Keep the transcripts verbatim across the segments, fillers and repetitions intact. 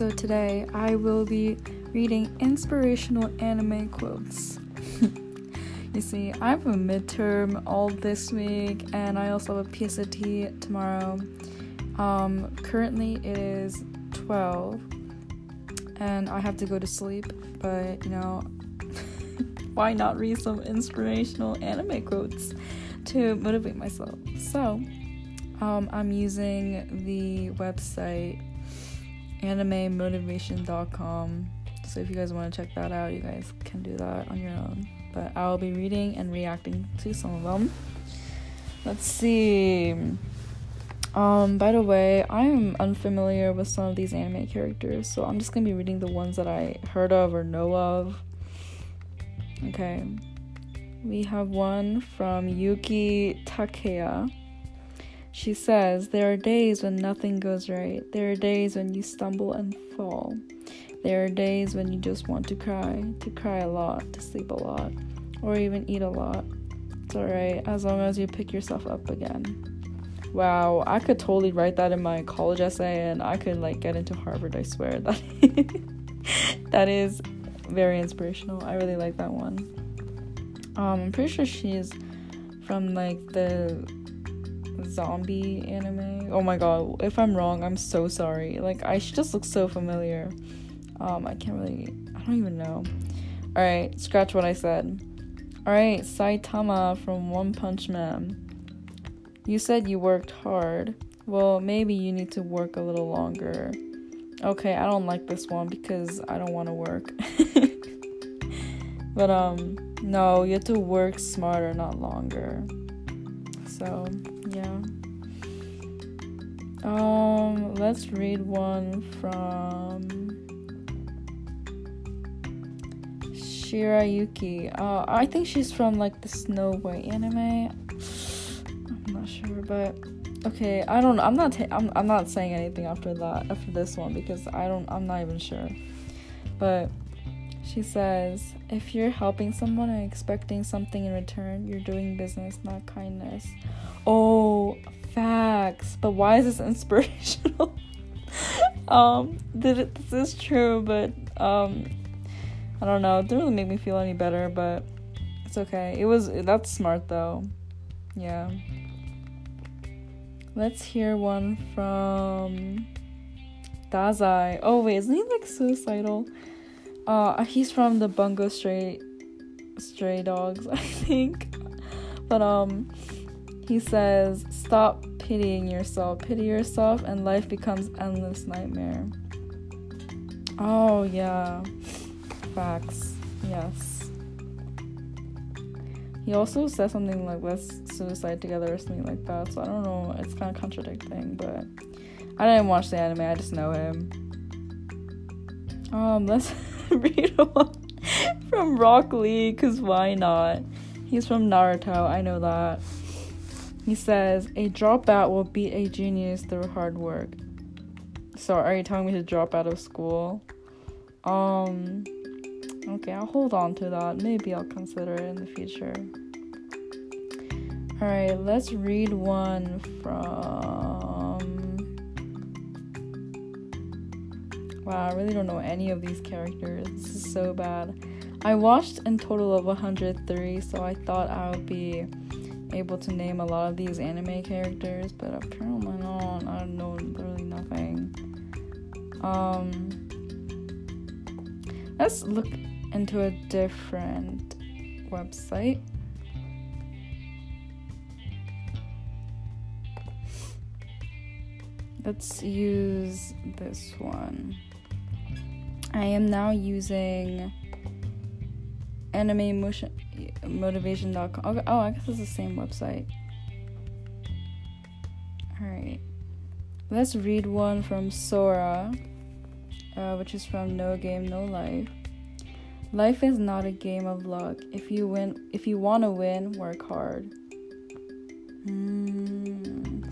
episode today, I will be reading inspirational anime quotes. You see, I have a midterm all this week, and I also have a P S A T tomorrow. Um, currently it is twelve, and I have to go to sleep, but, you know, why not read some inspirational anime quotes to motivate myself? So, um, I'm using the website anime motivation dot com, so if you guys want to check that out, you guys can do that on your own. But I'll be reading and reacting to some of them. Let's see. Um, by the way, I am unfamiliar with some of these anime characters, so I'm just gonna be reading the ones that I heard of or know of. Okay. We have one from Yuki Takeya. She says, "There are days when nothing goes right. There are days when you stumble and fall. There are days when you just want to cry, to cry a lot, to sleep a lot, or even eat a lot. It's alright, as long as you pick yourself up again." Wow, I could totally write that in my college essay, and I could, like, get into Harvard, I swear. That, that is very inspirational. I really like that one. Um, I'm pretty sure she's from, like, the zombie anime. Oh my god, if I'm wrong, I'm so sorry. Like, I she just looks so familiar. Um, I can't really... I don't even know. Alright, scratch what I said. Alright, Saitama from One Punch Man. "You said you worked hard. Well, maybe you need to work a little longer." Okay, I don't like this one because I don't want to work. But, um, no, you have to work smarter, not longer. So, yeah. Um, let's read one from... Shirayuki. Uh, I think she's from, like, the Snow White anime. I'm not sure, but okay. I don't. I'm not. Ta- I'm. I'm not saying anything after that. After this one, because I don't. I'm not even sure. But she says, "If you're helping someone and expecting something in return, you're doing business, not kindness." Oh, facts. But why is this inspirational? um, did this is true, but um. I don't know, it didn't really make me feel any better, but it's okay. It was, that's smart though. Yeah. Let's hear one from Dazai. Oh wait, isn't he like suicidal? Uh, he's from the Bungo Stray, Stray Dogs, I think. But um, he says, "Stop pitying yourself. Pity yourself and life becomes endless nightmare." Oh yeah. Facts. Yes. He also said something like, "Let's suicide together" or something like that, so I don't know, it's kind of contradicting, but I didn't watch the anime, I just know him. Um, let's read one from Rock Lee, because why not? He's from Naruto, I know that. He says, "A dropout will beat a genius through hard work." So are you telling me to drop out of school? Um... Okay, I'll hold on to that. Maybe I'll consider it in the future. Alright, let's read one from... Wow, I really don't know any of these characters. This is so bad. "I watched a total of one hundred three, so I thought I would be able to name a lot of these anime characters, but apparently not. I don't know literally nothing." Um, let's look... into a different website. Let's use this one. I am now using anime motion motivation dot com. Okay, oh, I guess it's the same website. All right, let's read one from Sora, uh, which is from No Game, No Life. "Life is not a game of luck. If you win, if you want to win, work hard." Mm.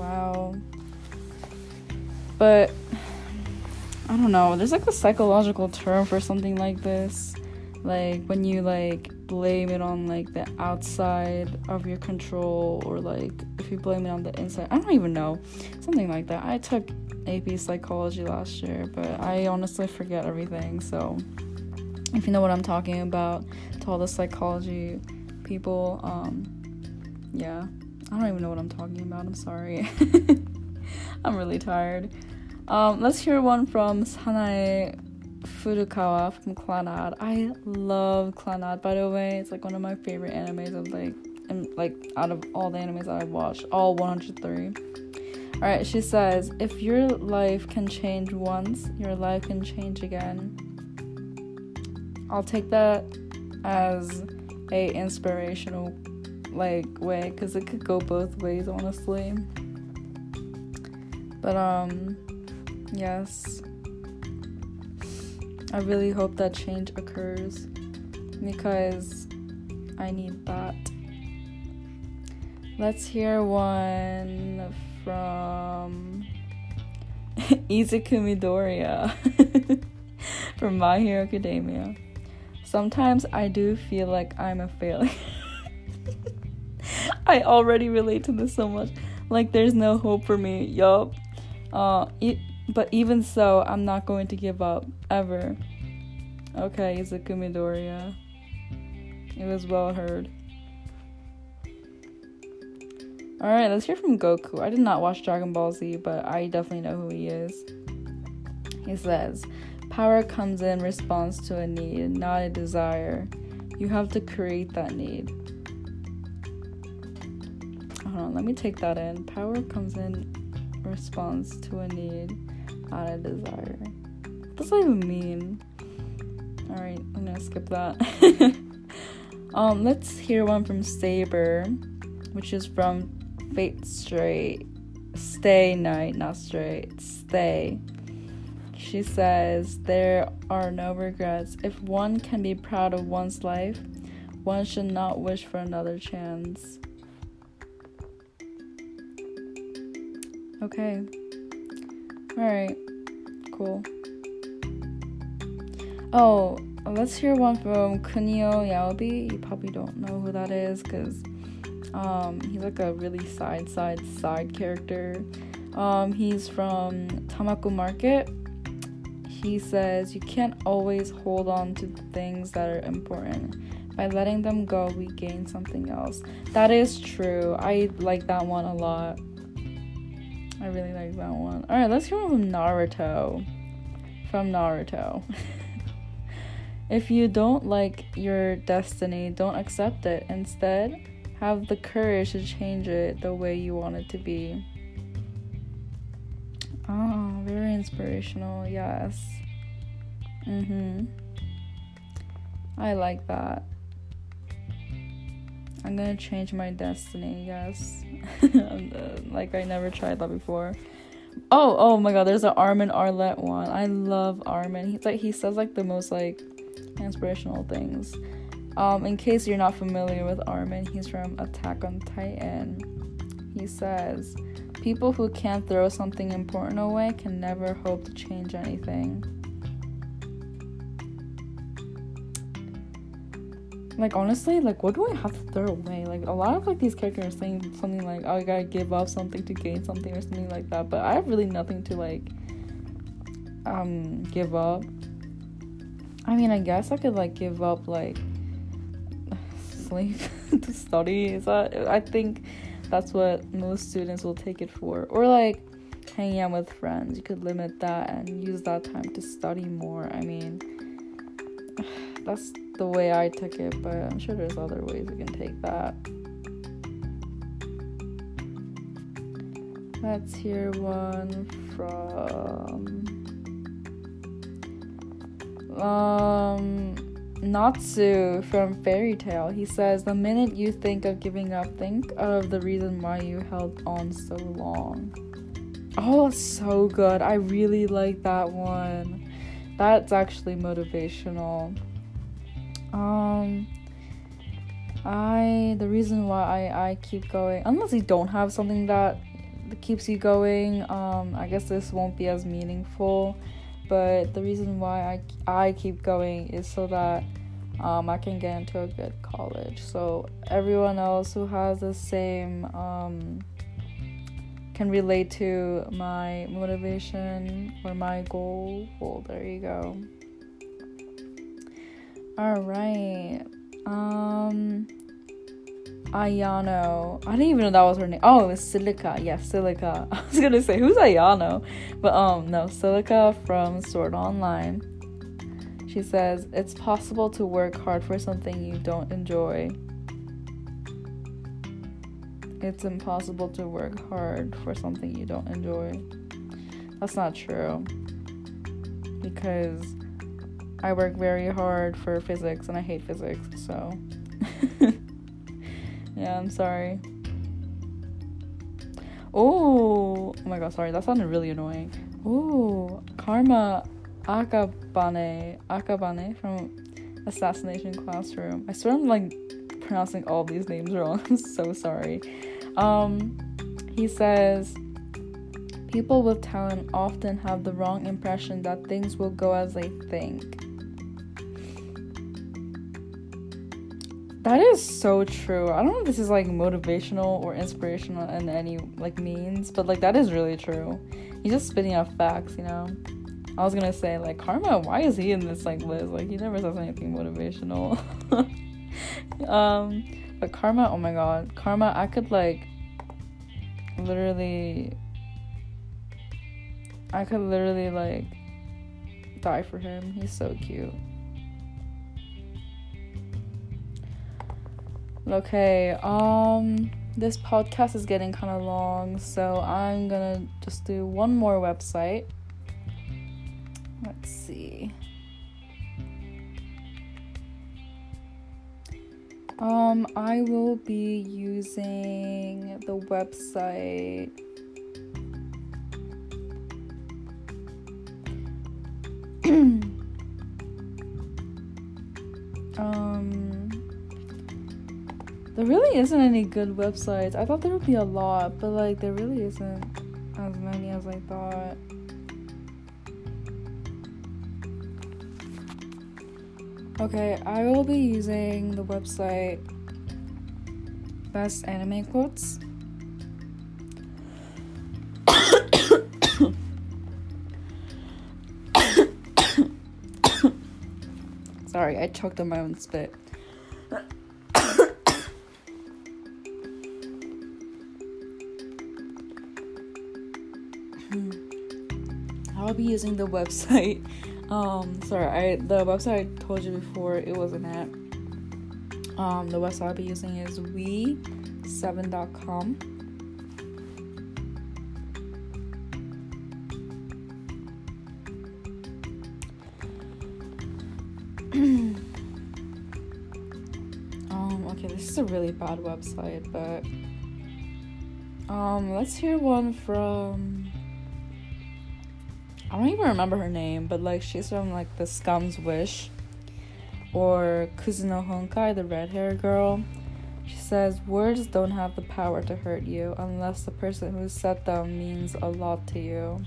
Wow. But I don't know. There's like a psychological term for something like this, like when you like blame it on like the outside of your control, or like if you blame it on the inside, I don't even know, something like that. I took A P psychology last year, but I honestly forget everything. So if you know what I'm talking about, to all the psychology people, um yeah, I don't even know what I'm talking about. I'm sorry. I'm really tired. Um let's hear one from Sanae Furukawa from Clannad. I love Clannad, by the way. It's like one of my favorite animes of like and like out of all the animes that I've watched, all one hundred three. Alright, she says, if your life can change once, your life can change again. I'll take that as a inspirational like way, because it could go both ways, honestly. But um yes, I really hope that change occurs, because I need that. Let's hear one from Izuku Midoriya from My Hero Academia. Sometimes I do feel like I'm a failure. I already relate to this so much. Like, there's no hope for me. Yup. Uh, it. But even so, I'm not going to give up, ever. Okay, Izuku Midoriya. It was well heard. Alright, let's hear from Goku. I did not watch Dragon Ball Z, but I definitely know who he is. He says, power comes in response to a need, not a desire. You have to create that need. Hold on, let me take that in. Power comes in response to a need, not a desire. What does that even mean? Alright, I'm gonna skip that. um, let's hear one from Saber, which is from Fate/Stay Night, not straight, stay. She says, there are no regrets. If one can be proud of one's life, one should not wish for another chance. Okay. Alright. Cool. Oh, let's hear one from Kunio Yaobi. You probably don't know who that is, because um, he's like a really side, side, side character. Um, he's from Tamaku Market. He says, you can't always hold on to things that are important. By letting them go, we gain something else. That is true. I like that one a lot. I really like that one. Alright, let's hear one from Naruto. From Naruto. If you don't like your destiny, don't accept it. Instead, have the courage to change it the way you want it to be. Oh, very inspirational, yes. Mm-hmm. I like that. I'm gonna change my destiny, yes. Like, I never tried that before. Oh, oh my god, there's an Armin Arlert one. I love Armin. He's like, he says like the most like inspirational things. Um, in case you're not familiar with Armin, he's from Attack on Titan. He says, people who can't throw something important away can never hope to change anything. Like, honestly, like, what do I have to throw away? Like, a lot of, like, these characters are saying something like, oh, you gotta give up something to gain something or something like that. But I have really nothing to, like, um, give up. I mean, I guess I could, like, give up, like, sleep to study. Is that, I think that's what most students will take it for. Or, like, hanging out with friends. You could limit that and use that time to study more. I mean, that's the way I took it, but I'm sure there's other ways we can take that. Let's hear one from um Natsu from Fairy Tail. He says, the minute you think of giving up, think of the reason why you held on so long. Oh, that's so good. I really like that one. That's actually motivational. Um, I, the reason why I, I keep going, unless you don't have something that keeps you going, um, I guess this won't be as meaningful, but the reason why I, I keep going is so that um, I can get into a good college. So everyone else who has the same um, can relate to my motivation or my goal. Well, there you go. All right. Um, Ayano. I didn't even know that was her name. Oh, it was Silica. Yeah, Silica. I was gonna say, who's Ayano? But um, no, Silica from Sword Online. She says, it's possible to work hard for something you don't enjoy. It's impossible to work hard for something you don't enjoy. That's not true. Because I work very hard for physics and I hate physics, so yeah, I'm sorry. Oh, oh my god, sorry, that sounded really annoying. Oh, Karma Akabane, Akabane from Assassination Classroom. I swear I'm like pronouncing all these names wrong. I'm so sorry. Um, he says, people with talent often have the wrong impression that things will go as they think. That is so true. I don't know if this is like motivational or inspirational in any like means, but like that is really true. He's just spitting out facts, you know. I was gonna say like Karma, why is he in this like list? Like he never says anything motivational. um, but Karma, oh my god, Karma, I could like literally, I could literally like die for him. He's so cute. Okay, um, this podcast is getting kind of long, so I'm gonna just do one more website. Let's see. Um, I will be using the website um there really isn't any good websites. I thought there would be a lot, but like there really isn't as many as I thought. Okay, I will be using the website Best Anime Quotes. Sorry, I choked on my own spit. I'll be using the website. Um, sorry, I the website I told you before it wasn't at. Um, the website I'll be using is we seven dot com. um, okay, this is a really bad website, but um, let's hear one from. I don't even remember her name, but like she's from like the Scum's Wish or Kuzuno Honkai, the red hair girl. She says, words don't have the power to hurt you unless the person who said them means a lot to you.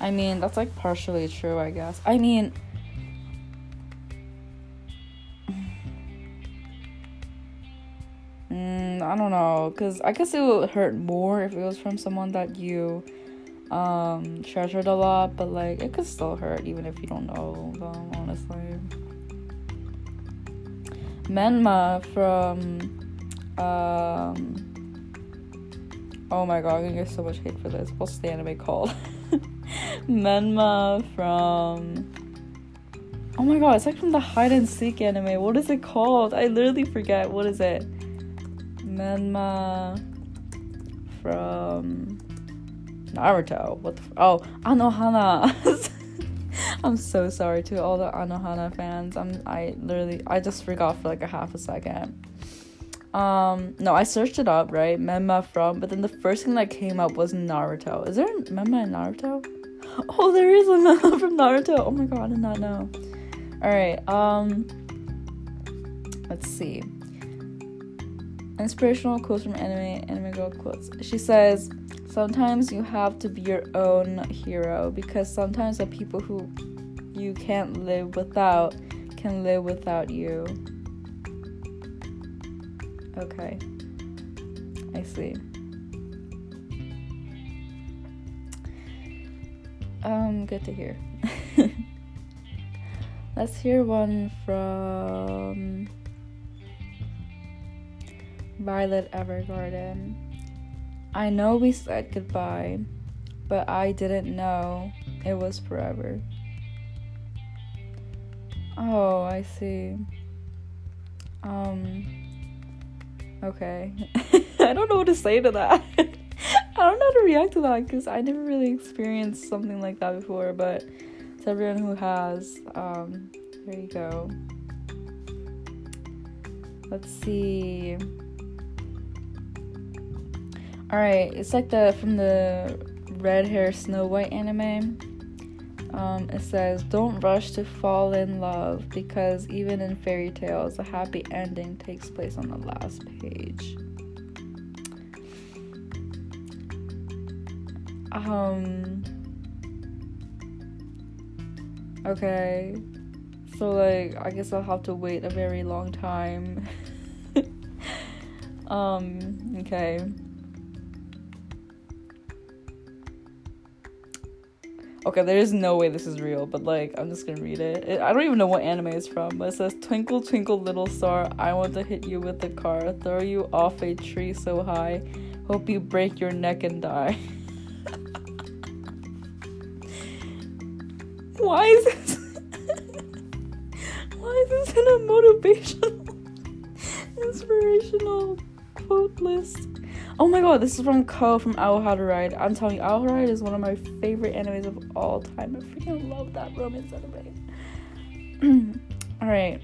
I mean, that's like partially true, I guess. I mean, mm, I don't know, because I guess it would hurt more if it was from someone that you um treasured a lot, but like it could still hurt even if you don't know them, honestly. Menma from um oh my god, I'm gonna get so much hate for this. What's the anime called? Menma from oh my god, it's like from the hide and seek anime. What is it called? I literally forget. What is it? Menma from Naruto. What the f- oh, Anohana. I'm so sorry to all the Anohana fans. I'm I literally I just forgot for like a half a second. Um no, I searched it up, right? Menma from, but then the first thing that came up was Naruto. Is there a Menma in Naruto? Oh, there is a Menma from Naruto. Oh my god, I did not know. Alright, um let's see. Inspirational quotes from anime, anime girl quotes. She says, sometimes you have to be your own hero because sometimes the people who you can't live without can live without you. Okay. I see. Um, good to hear. Let's hear one from Violet Evergarden. I know we said goodbye, but I didn't know it was forever. Oh, I see. Um, okay. I don't know what to say to that. I don't know how to react to that because I never really experienced something like that before, but to everyone who has, um, there you go. Let's see. Alright, it's like the from the Red Hair Snow White anime. Um, it says, don't rush to fall in love because even in fairy tales, a happy ending takes place on the last page. Um, okay, so like, I guess I'll have to wait a very long time. um, okay. Okay, there is no way this is real, but like, I'm just gonna read it. it. I don't even know what anime it's from, but it says, Twinkle, twinkle, little star, I want to hit you with a car, throw you off a tree so high, hope you break your neck and die. Why is this? Why is this in a motivational, inspirational quote list? Oh my god, this is from Ko from Ao Haru Ride. I'm telling you, Ao Haru Ride is one of my favorite animes of all time. I freaking love that romance anime. Alright.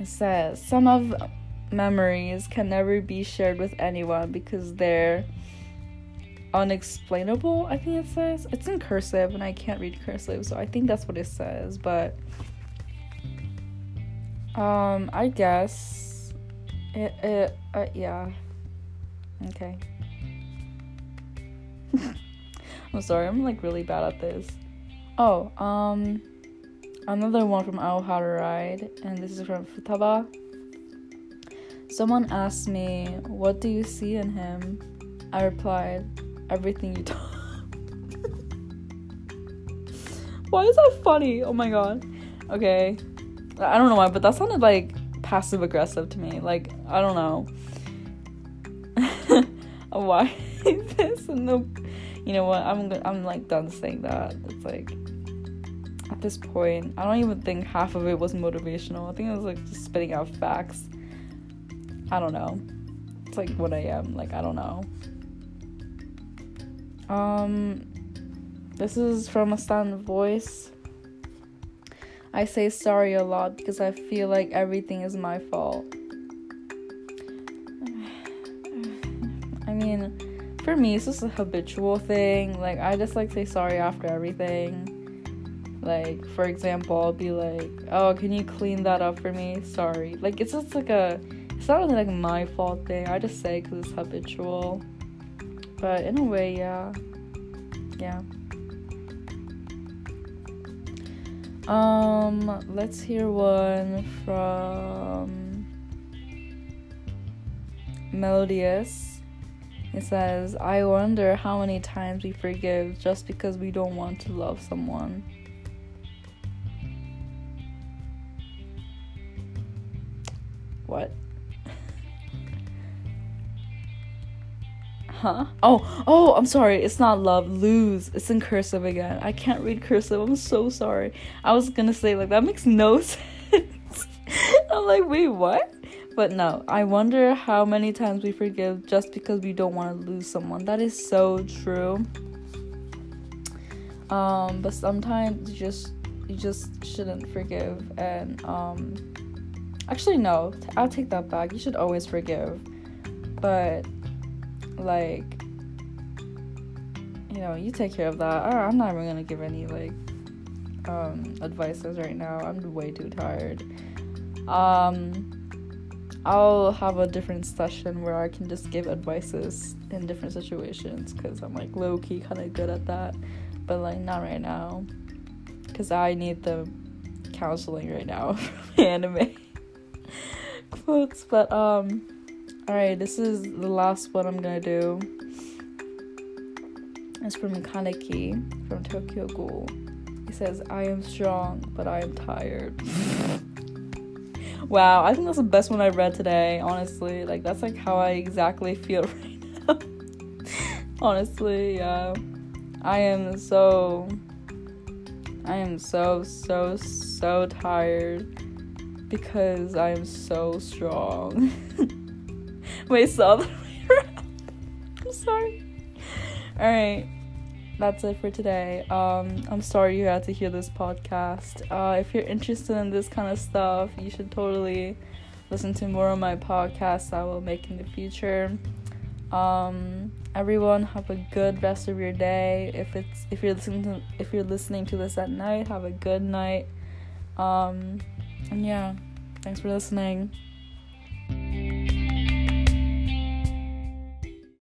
It says, some of memories can never be shared with anyone because they're unexplainable, I think it says. It's in cursive, and I can't read cursive, so I think that's what it says, but... Um, I guess... It, it, uh, yeah... Okay. I'm sorry, I'm like really bad at this. Oh, um, another one from Ao Haru Ride, and this is from Futaba. Someone asked me, what do you see in him? I replied, everything you talk. Why is that funny? Oh my god. Okay. I don't know why, but that sounded like passive aggressive to me. Like, I don't know. Why is this? And the, you know what? I'm I'm like done saying that. It's like at this point, I don't even think half of it was motivational. I think it was like just spitting out facts. I don't know. It's like what I am. Like I don't know. Um, this is from a stand voice. I say sorry a lot because I feel like everything is my fault. I mean, for me, it's just a habitual thing. Like, I just, like, say sorry after everything. Like, for example, I'll be like, oh, can you clean that up for me? Sorry. Like, it's just, like, a... It's not really, like, my fault thing. I just say because it's habitual. But in a way, yeah. Yeah. Um, let's hear one from... Melodious. It says, I wonder how many times we forgive just because we don't want to love someone. What? Huh? Oh, oh, I'm sorry. It's not love. Lose. It's in cursive again. I can't read cursive. I'm so sorry. I was gonna say, like, that makes no sense. I'm like, wait, what? But no, I wonder how many times we forgive just because we don't want to lose someone. That is so true. Um, but sometimes you just you just shouldn't forgive. And um, actually, no, t- I'll take that back. You should always forgive. But like, you know, you take care of that. I, I'm not even gonna give any like um advices right now. I'm way too tired. Um. I'll have a different session where I can just give advices in different situations because I'm like low-key kind of good at that, but like not right now because I need the counseling right now from anime quotes. But um alright, this is the last one I'm gonna do. It's from Kaneki from Tokyo Ghoul. He says, "I am strong, but I am tired." Wow, I think that's the best one I've read today, honestly. Like, that's, like, how I exactly feel right now. Honestly, yeah. I am so... I am so, so, so tired because I am so strong. Wait, so... I'm sorry. Alright, that's it for today. Um, I'm sorry you had to hear this podcast. Uh, if you're interested in this kind of stuff, you should totally listen to more of my podcasts I will make in the future. Um, everyone, have a good rest of your day. If it's if you're listening to if you're listening to this at night, have a good night. Um, and yeah, thanks for listening.